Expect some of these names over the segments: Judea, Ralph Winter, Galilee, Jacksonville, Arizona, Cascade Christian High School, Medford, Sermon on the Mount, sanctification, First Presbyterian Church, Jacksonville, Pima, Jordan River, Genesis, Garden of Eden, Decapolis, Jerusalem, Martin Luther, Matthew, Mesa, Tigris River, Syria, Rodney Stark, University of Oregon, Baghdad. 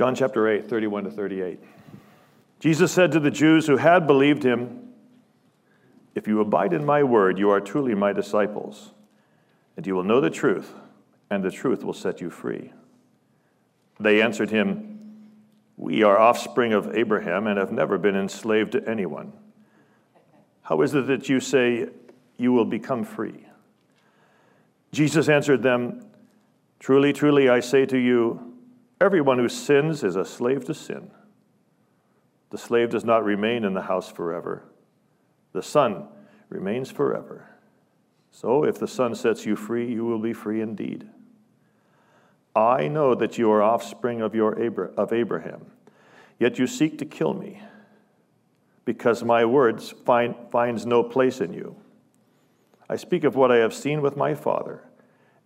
John chapter 8, 31 to 38. Jesus said to the Jews who had believed him, "If you abide in my word, you are truly my disciples, and you will know the truth, and the truth will set you free." They answered him, "We are offspring of Abraham and have never been enslaved to anyone. How is it that you say you will become free?" Jesus answered them, "Truly, truly, I say to you, everyone who sins is a slave to sin. The slave does not remain in the house forever. The Son remains forever. So if the Son sets you free, you will be free indeed. I know that you are offspring of Abraham, yet you seek to kill me, because my words finds no place in you. I speak of what I have seen with my Father,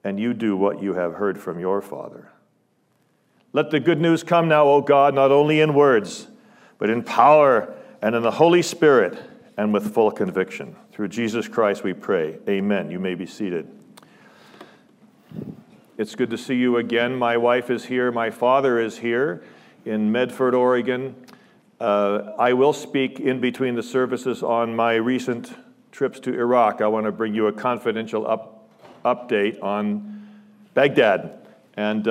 and you do what you have heard from your father. Let the good news come now, O God, not only in words, but in power and in the Holy Spirit and with full conviction. Through Jesus Christ we pray. Amen." You may be seated. It's good to see you again. My wife is here. My father is here in Medford, Oregon. I will speak in between the services on my recent trips to Iraq. I want to bring you a confidential update on Baghdad. And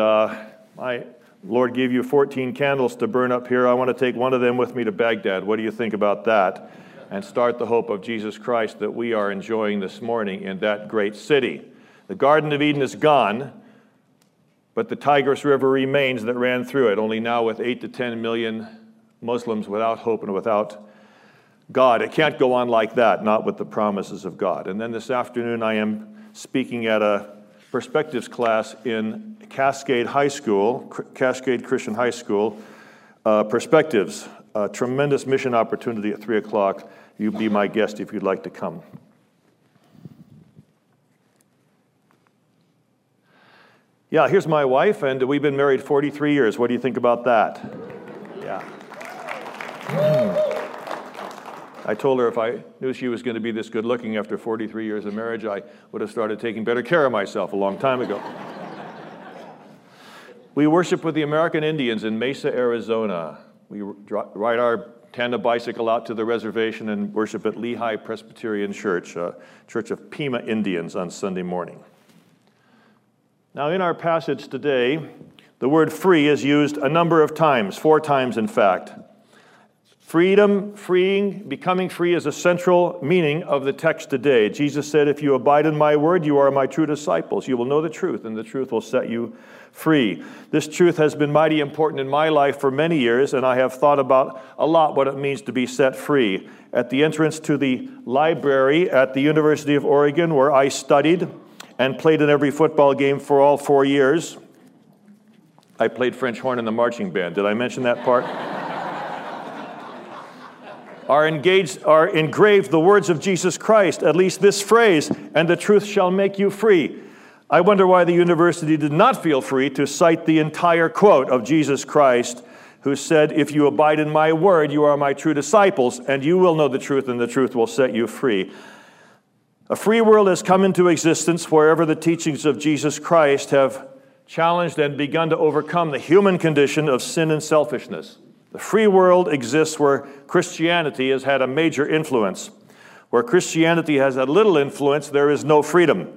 my Lord gave you 14 candles to burn up here. I want to take one of them with me to Baghdad. What do you think about that? And start the hope of Jesus Christ that we are enjoying this morning in that great city. The Garden of Eden is gone, but the Tigris River remains that ran through it, only now with 8 to 10 million Muslims without hope and without God. It can't go on like that, not with the promises of God. And then this afternoon I am speaking at a perspectives class in Cascade High School, Cascade Christian High School, perspectives. A tremendous mission opportunity at 3 o'clock. You be my guest if you'd like to come. Yeah, here's my wife, and we've been married 43 years. What do you think about that? Yeah. I told her if I knew she was going to be this good looking after 43 years of marriage, I would have started taking better care of myself a long time ago. We worship with the American Indians in Mesa, Arizona. We ride our tandem bicycle out to the reservation and worship at Lehigh Presbyterian Church, a church of Pima Indians, on Sunday morning. Now, in our passage today, the word free is used a number of times, 4 times in fact. Freedom, freeing, becoming free is a central meaning of the text today. Jesus said, "If you abide in my word, you are my true disciples. You will know the truth, and the truth will set you free." This truth has been mighty important in my life for many years, and I have thought about a lot what it means to be set free. At the entrance to the library at the University of Oregon, where I studied, and played in every football game for all 4 years. I played French horn in the marching band. Did I mention that part? Are engraved the words of Jesus Christ, at least this phrase, "and the truth shall make you free." I wonder why the university did not feel free to cite the entire quote of Jesus Christ, who said, "If you abide in my word, you are my true disciples, and you will know the truth, and the truth will set you free." A free world has come into existence wherever the teachings of Jesus Christ have challenged and begun to overcome the human condition of sin and selfishness. The free world exists where Christianity has had a major influence. Where Christianity has had little influence, there is no freedom.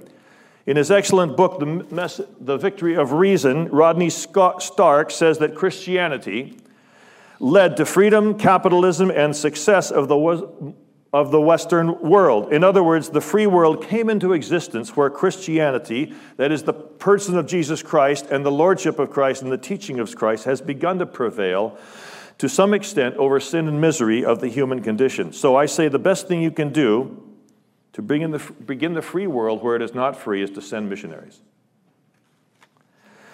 In his excellent book, The Victory of Reason, Rodney Stark says that Christianity led to freedom, capitalism, and success of the Western world. In other words, the free world came into existence where Christianity, that is the person of Jesus Christ and the lordship of Christ and the teaching of Christ, has begun to prevail to some extent over sin and misery of the human condition. So I say the best thing you can do to begin the free world where it is not free is to send missionaries.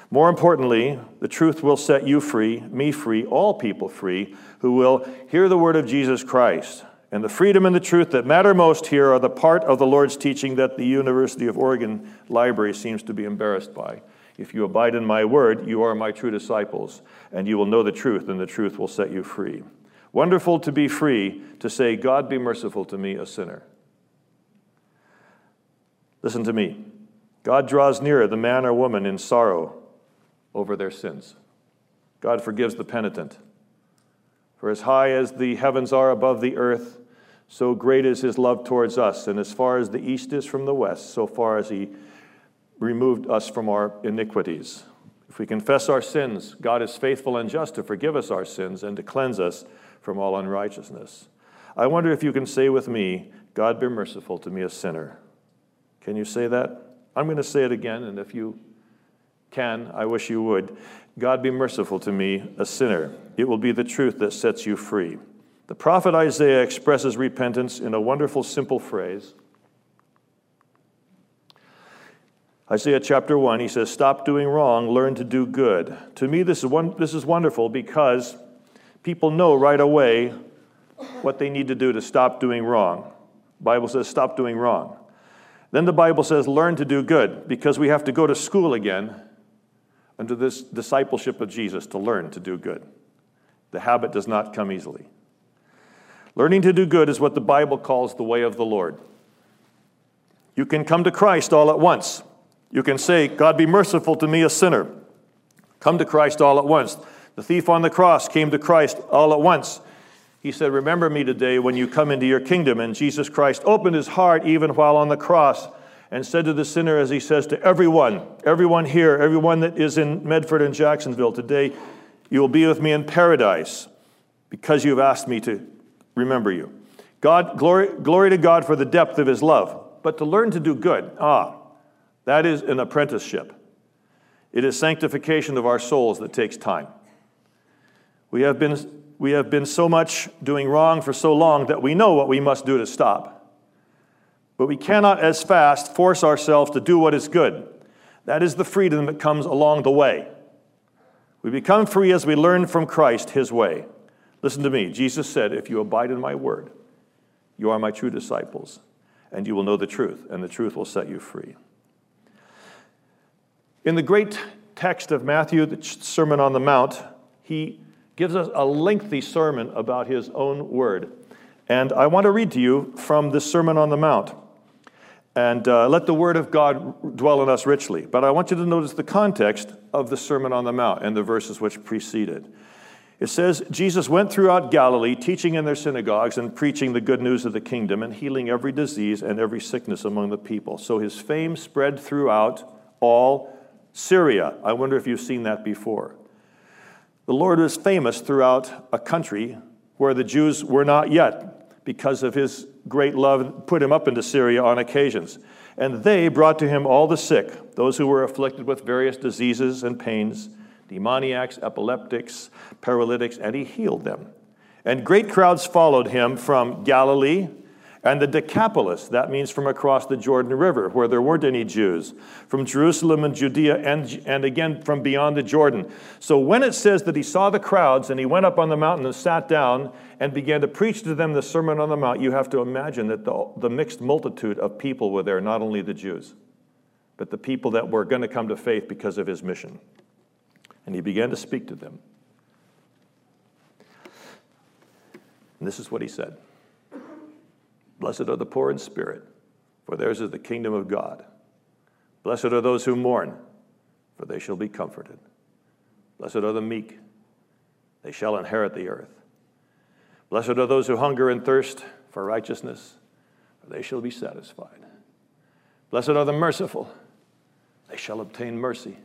More importantly, the truth will set you free, me free, all people free, who will hear the word of Jesus Christ. And the freedom and the truth that matter most here are the part of the Lord's teaching that the University of Oregon Library seems to be embarrassed by. "If you abide in my word, you are my true disciples, and you will know the truth, and the truth will set you free." Wonderful to be free to say, "God be merciful to me, a sinner." Listen to me. God draws nearer the man or woman in sorrow over their sins. God forgives the penitent. For as high as the heavens are above the earth, so great is his love towards us. And as far as the east is from the west, so far as he removed us from our iniquities. If we confess our sins, God is faithful and just to forgive us our sins and to cleanse us from all unrighteousness. I wonder if you can say with me, God be merciful to me, a sinner. Can you say that? I'm going to say it again, and if you can, I wish you would. God be merciful to me, a sinner. It will be the truth that sets you free. The prophet Isaiah expresses repentance in a wonderful, simple phrase. Isaiah chapter 1, he says, "Stop doing wrong, learn to do good." To me, this is wonderful because people know right away what they need to do to stop doing wrong. The Bible says, "Stop doing wrong." Then the Bible says, learn to do good, because we have to go to school again under this discipleship of Jesus to learn to do good. The habit does not come easily. Learning to do good is what the Bible calls the way of the Lord. You can come to Christ all at once. You can say, God be merciful to me, a sinner. Come to Christ all at once. The thief on the cross came to Christ all at once. He said, remember me today when you come into your kingdom. And Jesus Christ opened his heart even while on the cross and said to the sinner, as he says to everyone here, everyone that is in Medford and Jacksonville, today you will be with me in paradise because you've asked me to remember you. God, glory to God for the depth of his love. But to learn to do good, that is an apprenticeship. It is sanctification of our souls that takes time. We have been so much doing wrong for so long that we know what we must do to stop. But we cannot as fast force ourselves to do what is good. That is the freedom that comes along the way. We become free as we learn from Christ his way. Listen to me. Jesus said, if you abide in my word, you are my true disciples, and you will know the truth, and the truth will set you free. In the great text of Matthew, the Sermon on the Mount, he gives us a lengthy sermon about his own word. And I want to read to you from the Sermon on the Mount. And let the word of God dwell in us richly. But I want you to notice the context of the Sermon on the Mount and the verses which precede it. It says, Jesus went throughout Galilee, teaching in their synagogues and preaching the good news of the kingdom and healing every disease and every sickness among the people. So his fame spread throughout all Syria. I wonder if you've seen that before. The Lord was famous throughout a country where the Jews were not yet, because of his great love, put him up into Syria on occasions. And they brought to him all the sick, those who were afflicted with various diseases and pains, demoniacs, epileptics, paralytics, and he healed them. And great crowds followed him from Galilee and the Decapolis, that means from across the Jordan River, where there weren't any Jews, from Jerusalem and Judea, and again from beyond the Jordan. So when it says that he saw the crowds and he went up on the mountain and sat down and began to preach to them the Sermon on the Mount, you have to imagine that the mixed multitude of people were there, not only the Jews, but the people that were going to come to faith because of his mission. And he began to speak to them. And this is what he said. Blessed are the poor in spirit, for theirs is the kingdom of God. Blessed are those who mourn, for they shall be comforted. Blessed are the meek, they shall inherit the earth. Blessed are those who hunger and thirst for righteousness, for they shall be satisfied. Blessed are the merciful, they shall obtain mercy.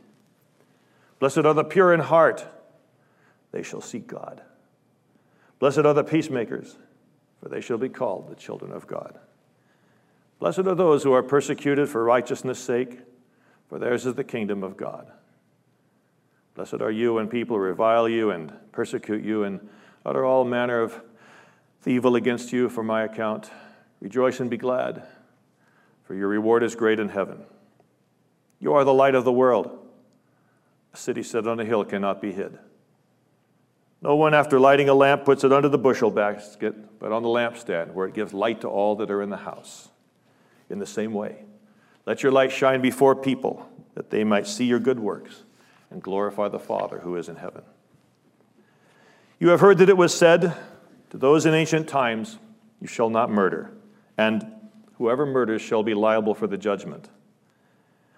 Blessed are the pure in heart, they shall seek God. Blessed are the peacemakers, for they shall be called the children of God. Blessed are those who are persecuted for righteousness' sake, for theirs is the kingdom of God. Blessed are you when people revile you and persecute you and utter all manner of evil against you for my account. Rejoice and be glad, for your reward is great in heaven. You are the light of the world. A city set on a hill cannot be hid. No one, after lighting a lamp, puts it under the bushel basket, but on the lampstand, where it gives light to all that are in the house. In the same way, let your light shine before people, that they might see your good works and glorify the Father who is in heaven. You have heard that it was said to those in ancient times, you shall not murder, and whoever murders shall be liable for the judgment.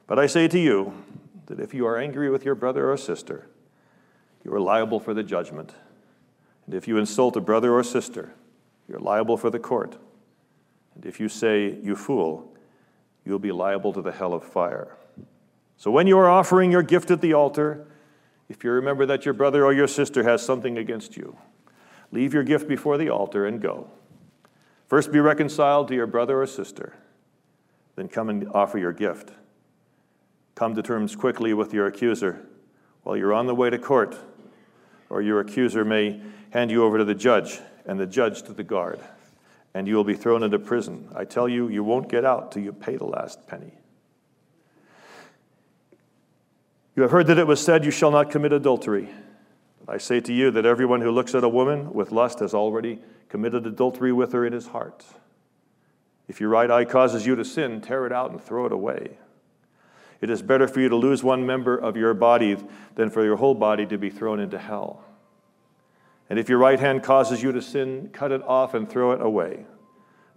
But I say to you that if you are angry with your brother or sister, you are liable for the judgment. And if you insult a brother or sister, you are liable for the court. And if you say, you fool, you will be liable to the hell of fire. So when you are offering your gift at the altar, if you remember that your brother or your sister has something against you, leave your gift before the altar and go. First be reconciled to your brother or sister, then come and offer your gift. Come to terms quickly with your accuser while you're on the way to court, or your accuser may hand you over to the judge, and the judge to the guard, and you will be thrown into prison. I tell you, you won't get out till you pay the last penny. You have heard that it was said, you shall not commit adultery. But I say to you that everyone who looks at a woman with lust has already committed adultery with her in his heart. If your right eye causes you to sin, tear it out and throw it away. It is better for you to lose one member of your body than for your whole body to be thrown into hell. And if your right hand causes you to sin, cut it off and throw it away.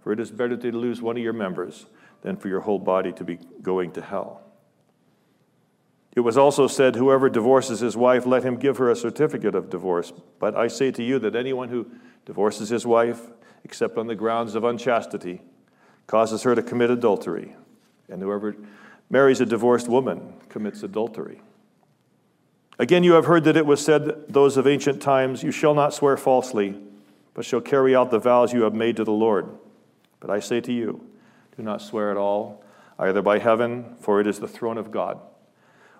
For it is better to lose one of your members than for your whole body to be going to hell. It was also said, whoever divorces his wife, let him give her a certificate of divorce. But I say to you that anyone who divorces his wife, except on the grounds of unchastity, causes her to commit adultery. And whoever marries a divorced woman commits adultery. Again, you have heard that it was said, those of ancient times, you shall not swear falsely, but shall carry out the vows you have made to the Lord. But I say to you, do not swear at all, either by heaven, for it is the throne of God,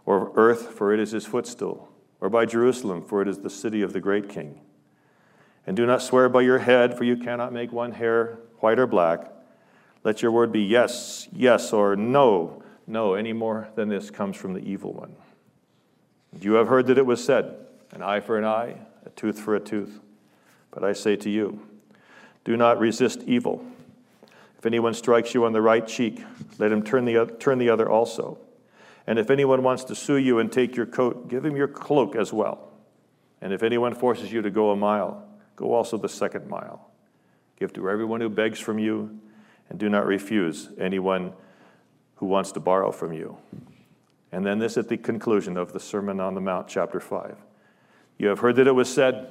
or earth, for it is his footstool, or by Jerusalem, for it is the city of the great king. And do not swear by your head, for you cannot make one hair white or black. Let your word be yes, yes, or no, no, any more than this comes from the evil one. And you have heard that it was said, an eye for an eye, a tooth for a tooth. But I say to you, do not resist evil. If anyone strikes you on the right cheek, let him turn the other also. And if anyone wants to sue you and take your coat, give him your cloak as well. And if anyone forces you to go a mile, go also the second mile. Give to everyone who begs from you, and do not refuse anyone who wants to borrow from you. And then this at the conclusion of the Sermon on the Mount, chapter 5. You have heard that it was said,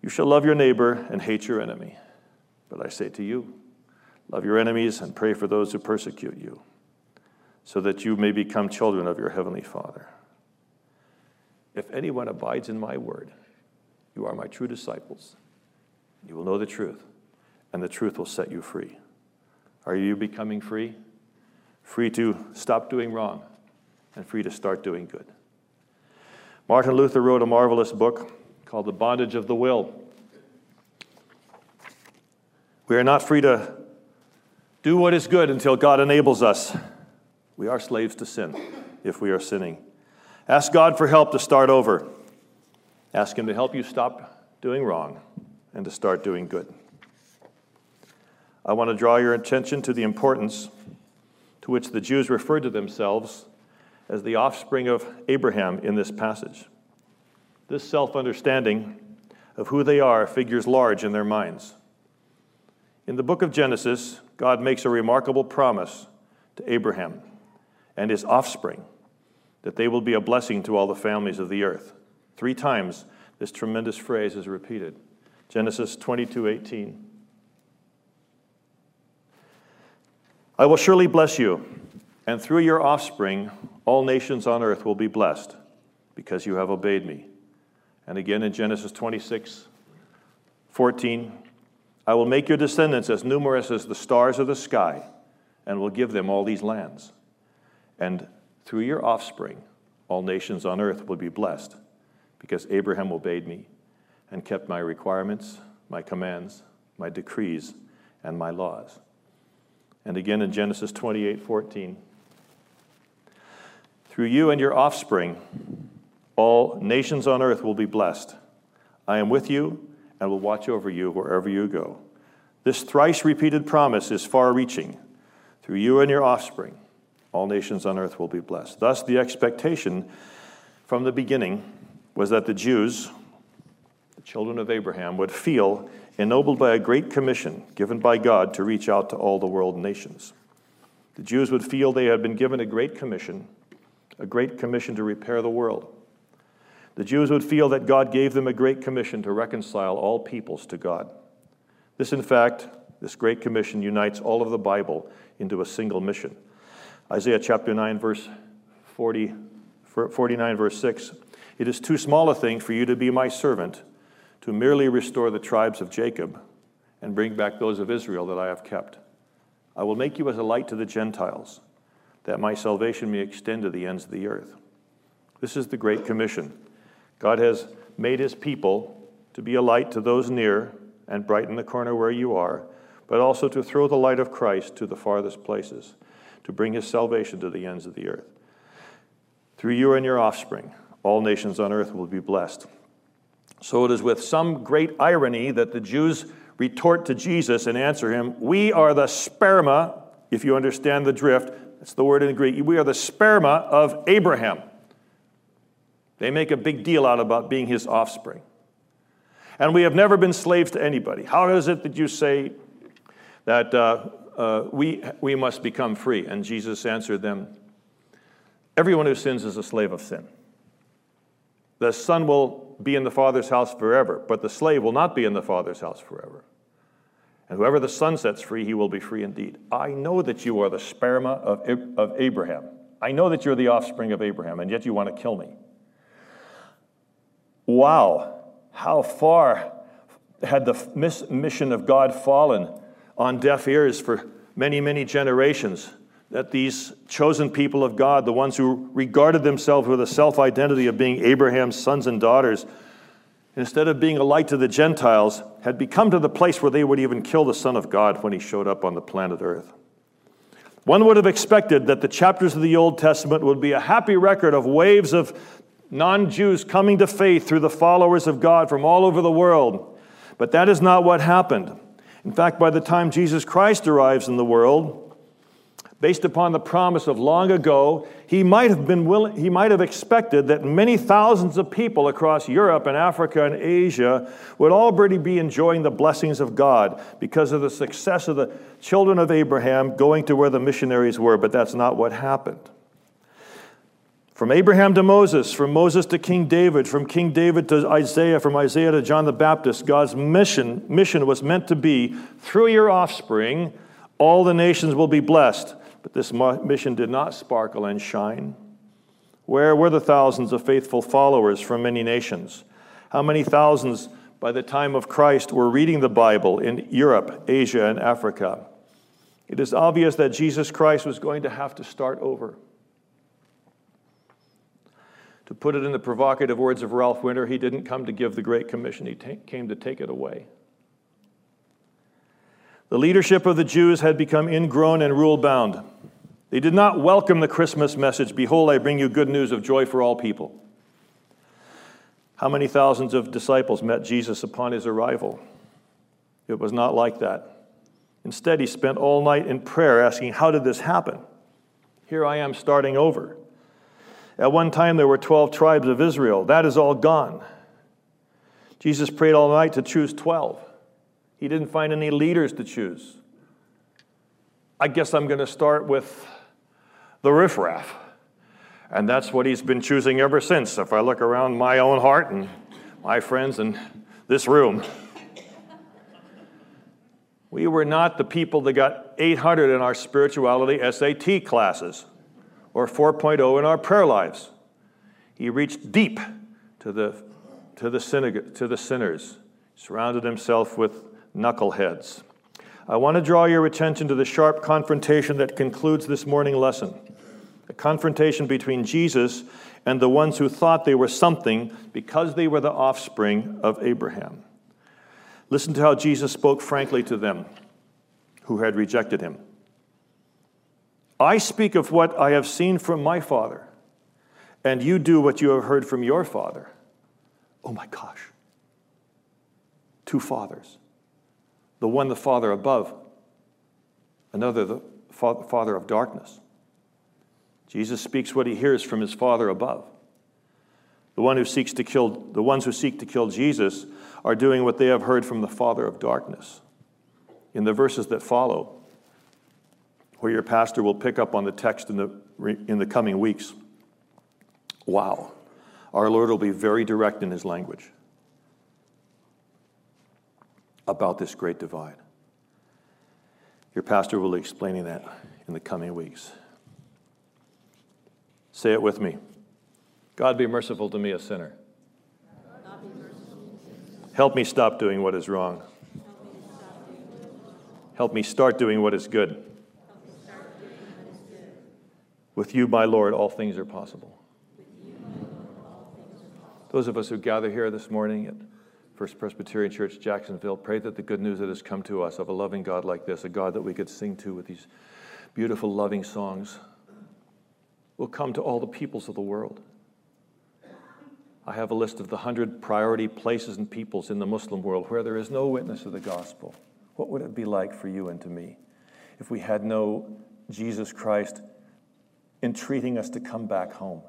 you shall love your neighbor and hate your enemy. But I say to you, love your enemies and pray for those who persecute you, so that you may become children of your heavenly Father. If anyone abides in my word, you are my true disciples. You will know the truth, and the truth will set you free. Are you becoming free? Free to stop doing wrong, and free to start doing good. Martin Luther wrote a marvelous book called The Bondage of the Will. We are not free to do what is good until God enables us. We are slaves to sin if we are sinning. Ask God for help to start over. Ask him to help you stop doing wrong and to start doing good. I want to draw your attention to the importance to which the Jews refer to themselves as the offspring of Abraham in this passage. This self-understanding of who they are figures large in their minds. In the book of Genesis, God makes a remarkable promise to Abraham and his offspring, that they will be a blessing to all the families of the earth. 3 times this tremendous phrase is repeated. Genesis 22:18. I will surely bless you, and through your offspring, all nations on earth will be blessed, because you have obeyed me. And again in Genesis 26:14, I will make your descendants as numerous as the stars of the sky, and will give them all these lands. And through your offspring, all nations on earth will be blessed, because Abraham obeyed me and kept my requirements, my commands, my decrees, and my laws. And again in Genesis 28:14, through you and your offspring, all nations on earth will be blessed. I am with you and will watch over you wherever you go. This thrice-repeated promise is far-reaching. Through you and your offspring, all nations on earth will be blessed. Thus, the expectation from the beginning was that the Jews, the children of Abraham, would feel ennobled by a great commission given by God to reach out to all the world nations. The Jews would feel they had been given a great commission to repair the world. the Jews would feel that God gave them a great commission to reconcile all peoples to God. This, in fact, this great commission unites all of the Bible into a single mission. Isaiah chapter 9, verse 49, verse 6, "It is too small a thing for you to be my servant, to merely restore the tribes of Jacob and bring back those of Israel that I have kept. I will make you as a light to the Gentiles, that my salvation may extend to the ends of the earth." This is the Great Commission. God has made his people to be a light to those near and brighten the corner where you are, but also to throw the light of Christ to the farthest places, to bring his salvation to the ends of the earth. Through you and your offspring, all nations on earth will be blessed. So it is with some great irony that the Jews retort to Jesus and answer him, "We are the sperma," if you understand the drift, that's the word in Greek, "we are the sperma of Abraham." They make a big deal out about being his offspring. "And we have never been slaves to anybody. How is it that you say that we must become free?" And Jesus answered them, "Everyone who sins is a slave of sin. The son will be in the Father's house forever, but the slave will not be in the Father's house forever. And whoever the son sets free, he will be free indeed. I know that you are the sperma of Abraham. I know that you're the offspring of Abraham, and yet you want to kill me." Wow, how far had the mission of God fallen on deaf ears for many, many generations, that these chosen people of God, the ones who regarded themselves with a self-identity of being Abraham's sons and daughters, instead of being a light to the Gentiles, had become to the place where they would even kill the Son of God when he showed up on the planet Earth. One would have expected that the chapters of the Old Testament would be a happy record of waves of non-Jews coming to faith through the followers of God from all over the world. But that is not what happened. In fact, by the time Jesus Christ arrives in the world, based upon the promise of long ago, he might have expected that many thousands of people across Europe and Africa and Asia would already be enjoying the blessings of God because of the success of the children of Abraham going to where the missionaries were, but that's not what happened. From Abraham to Moses, from Moses to King David, from King David to Isaiah, from Isaiah to John the Baptist, God's mission was meant to be, through your offspring, all the nations will be blessed. But this mission did not sparkle and shine. Where were the thousands of faithful followers from many nations? How many thousands by the time of Christ were reading the Bible in Europe, Asia, and Africa? It is obvious that Jesus Christ was going to have to start over. To put it in the provocative words of Ralph Winter, he didn't come to give the Great Commission. He came to take it away. The leadership of the Jews had become ingrown and rule-bound. They did not welcome the Christmas message, "Behold, I bring you good news of joy for all people." How many thousands of disciples met Jesus upon his arrival? It was not like that. Instead, he spent all night in prayer asking, "How did this happen? Here I am starting over. At one time, there were 12 tribes of Israel. That is all gone." Jesus prayed all night to choose 12. He didn't find any leaders to choose. "I guess I'm going to start with the riffraff." And that's what he's been choosing ever since. If I look around my own heart and my friends in this room, we were not the people that got 800 in our spirituality SAT classes, or 4.0 in our prayer lives. He reached deep to the sinners, surrounded himself with knuckleheads. I want to draw your attention to the sharp confrontation that concludes this morning lesson, a confrontation between Jesus and the ones who thought they were something because they were the offspring of Abraham. Listen to how Jesus spoke frankly to them who had rejected him. "I speak of what I have seen from my Father, and you do what you have heard from your father." Oh my gosh. 2 fathers. The one the father above, another the father of darkness. Jesus speaks what he hears from his Father above. The ones who seek to kill Jesus are doing what they have heard from the Father of darkness. In the verses that follow, where your pastor will pick up on the text in the coming weeks. Wow. Our Lord will be very direct in his language about this great divide. Your pastor will be explaining that in the coming weeks. Say it with me. God be merciful to me, a sinner. Help me stop doing what is wrong. Help me start doing what is good. With you, my Lord, all things are possible. Those of us who gather here this morning at First Presbyterian Church, Jacksonville, pray that the good news that has come to us of a loving God like this, a God that we could sing to with these beautiful, loving songs, will come to all the peoples of the world. I have a list of the 100 priority places and peoples in the Muslim world where there is no witness of the gospel. What would it be like for you and to me if we had no Jesus Christ entreating us to come back home,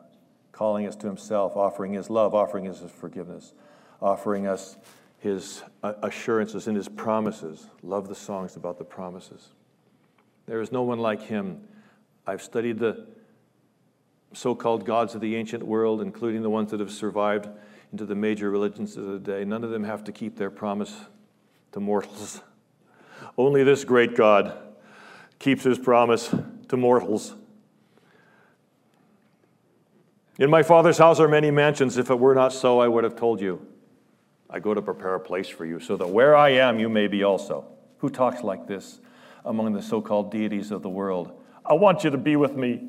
calling us to himself, offering his love, offering us his forgiveness, offering us his assurances and his promises. Love the songs about the promises. There is no one like him. I've studied the so-called gods of the ancient world, including the ones that have survived into the major religions of the day. None of them have to keep their promise to mortals. Only this great God keeps his promise to mortals. In my Father's house are many mansions. If it were not so, I would have told you. I go to prepare a place for you, so that where I am, you may be also. Who talks like this among the so-called deities of the world? I want you to be with me.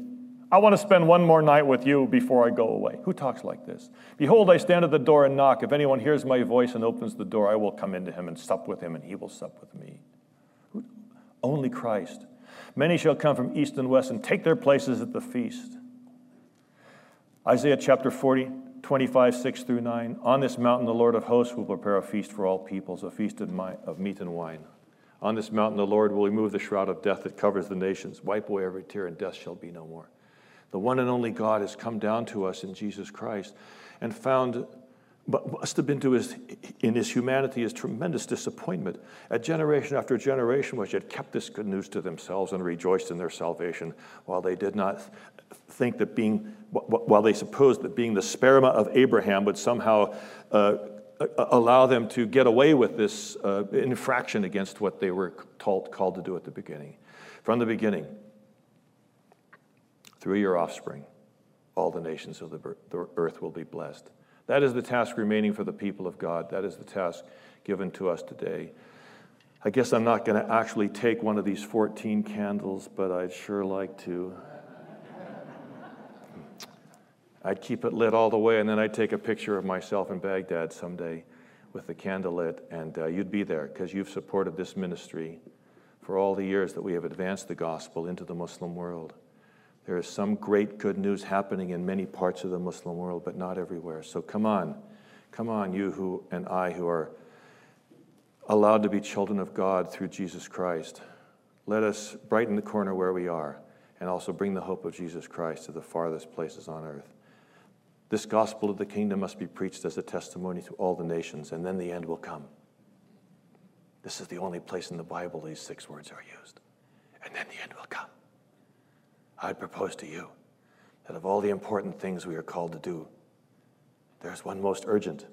I want to spend one more night with you before I go away. Who talks like this? Behold, I stand at the door and knock. If anyone hears my voice and opens the door, I will come into him and sup with him, and he will sup with me. Only Christ. Many shall come from east and west and take their places at the feast. Isaiah chapter 40, 25, 6 through 9. On this mountain the Lord of hosts will prepare a feast for all peoples, a feast of meat and wine. On this mountain the Lord will remove the shroud of death that covers the nations, wipe away every tear, and death shall be no more. The one and only God has come down to us in Jesus Christ and found, but must have been to his, in his humanity, his tremendous disappointment at generation after generation which had kept this good news to themselves and rejoiced in their salvation, while they did not think that while they supposed that being the sperma of Abraham would somehow allow them to get away with this infraction against what they were called to do at the beginning. From the beginning, through your offspring, all the nations of the earth will be blessed. That is the task remaining for the people of God. That is the task given to us today. I guess I'm not going to actually take one of these 14 candles, but I'd sure like to. I'd keep it lit all the way, and then I'd take a picture of myself in Baghdad someday with the candle lit, and you'd be there because you've supported this ministry for all the years that we have advanced the gospel into the Muslim world. There is some great good news happening in many parts of the Muslim world, but not everywhere. So come on, you who and I who are allowed to be children of God through Jesus Christ. Let us brighten the corner where we are and also bring the hope of Jesus Christ to the farthest places on earth. This gospel of the kingdom must be preached as a testimony to all the nations, and then the end will come. This is the only place in the Bible these 6 words are used. And then the end will come. I'd propose to you that of all the important things we are called to do, there's one most urgent.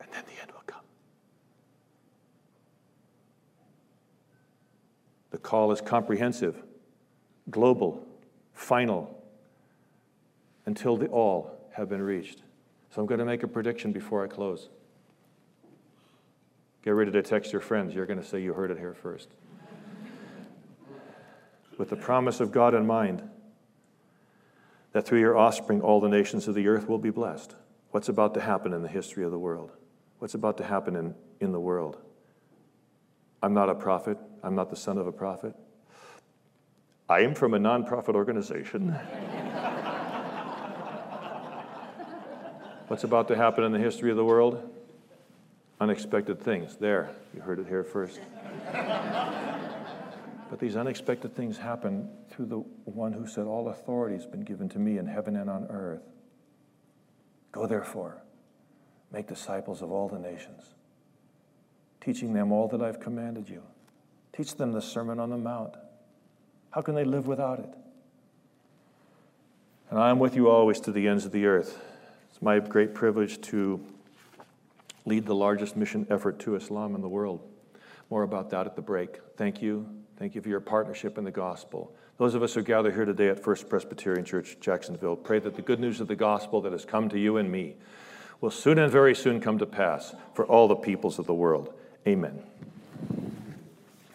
And then the end will come. The call is comprehensive, global, final, until the all have been reached. So I'm going to make a prediction before I close. Get ready to text your friends. You're going to say you heard it here first. With the promise of God in mind, that through your offspring all the nations of the earth will be blessed. What's about to happen in the history of the world? What's about to happen in the world? I'm not a prophet. I'm not the son of a prophet. I am from a nonprofit organization. What's about to happen in the history of the world? Unexpected things. There, you heard it here first. But these unexpected things happen through the one who said, all authority has been given to me in heaven and on earth. Go therefore, make disciples of all the nations, teaching them all that I've commanded you. Teach them the Sermon on the Mount. How can they live without it? And I am with you always to the ends of the earth. It's my great privilege to lead the largest mission effort to Islam in the world. More about that at the break. Thank you. Thank you for your partnership in the gospel. Those of us who gather here today at First Presbyterian Church, Jacksonville, pray that the good news of the gospel that has come to you and me will soon and very soon come to pass for all the peoples of the world. Amen.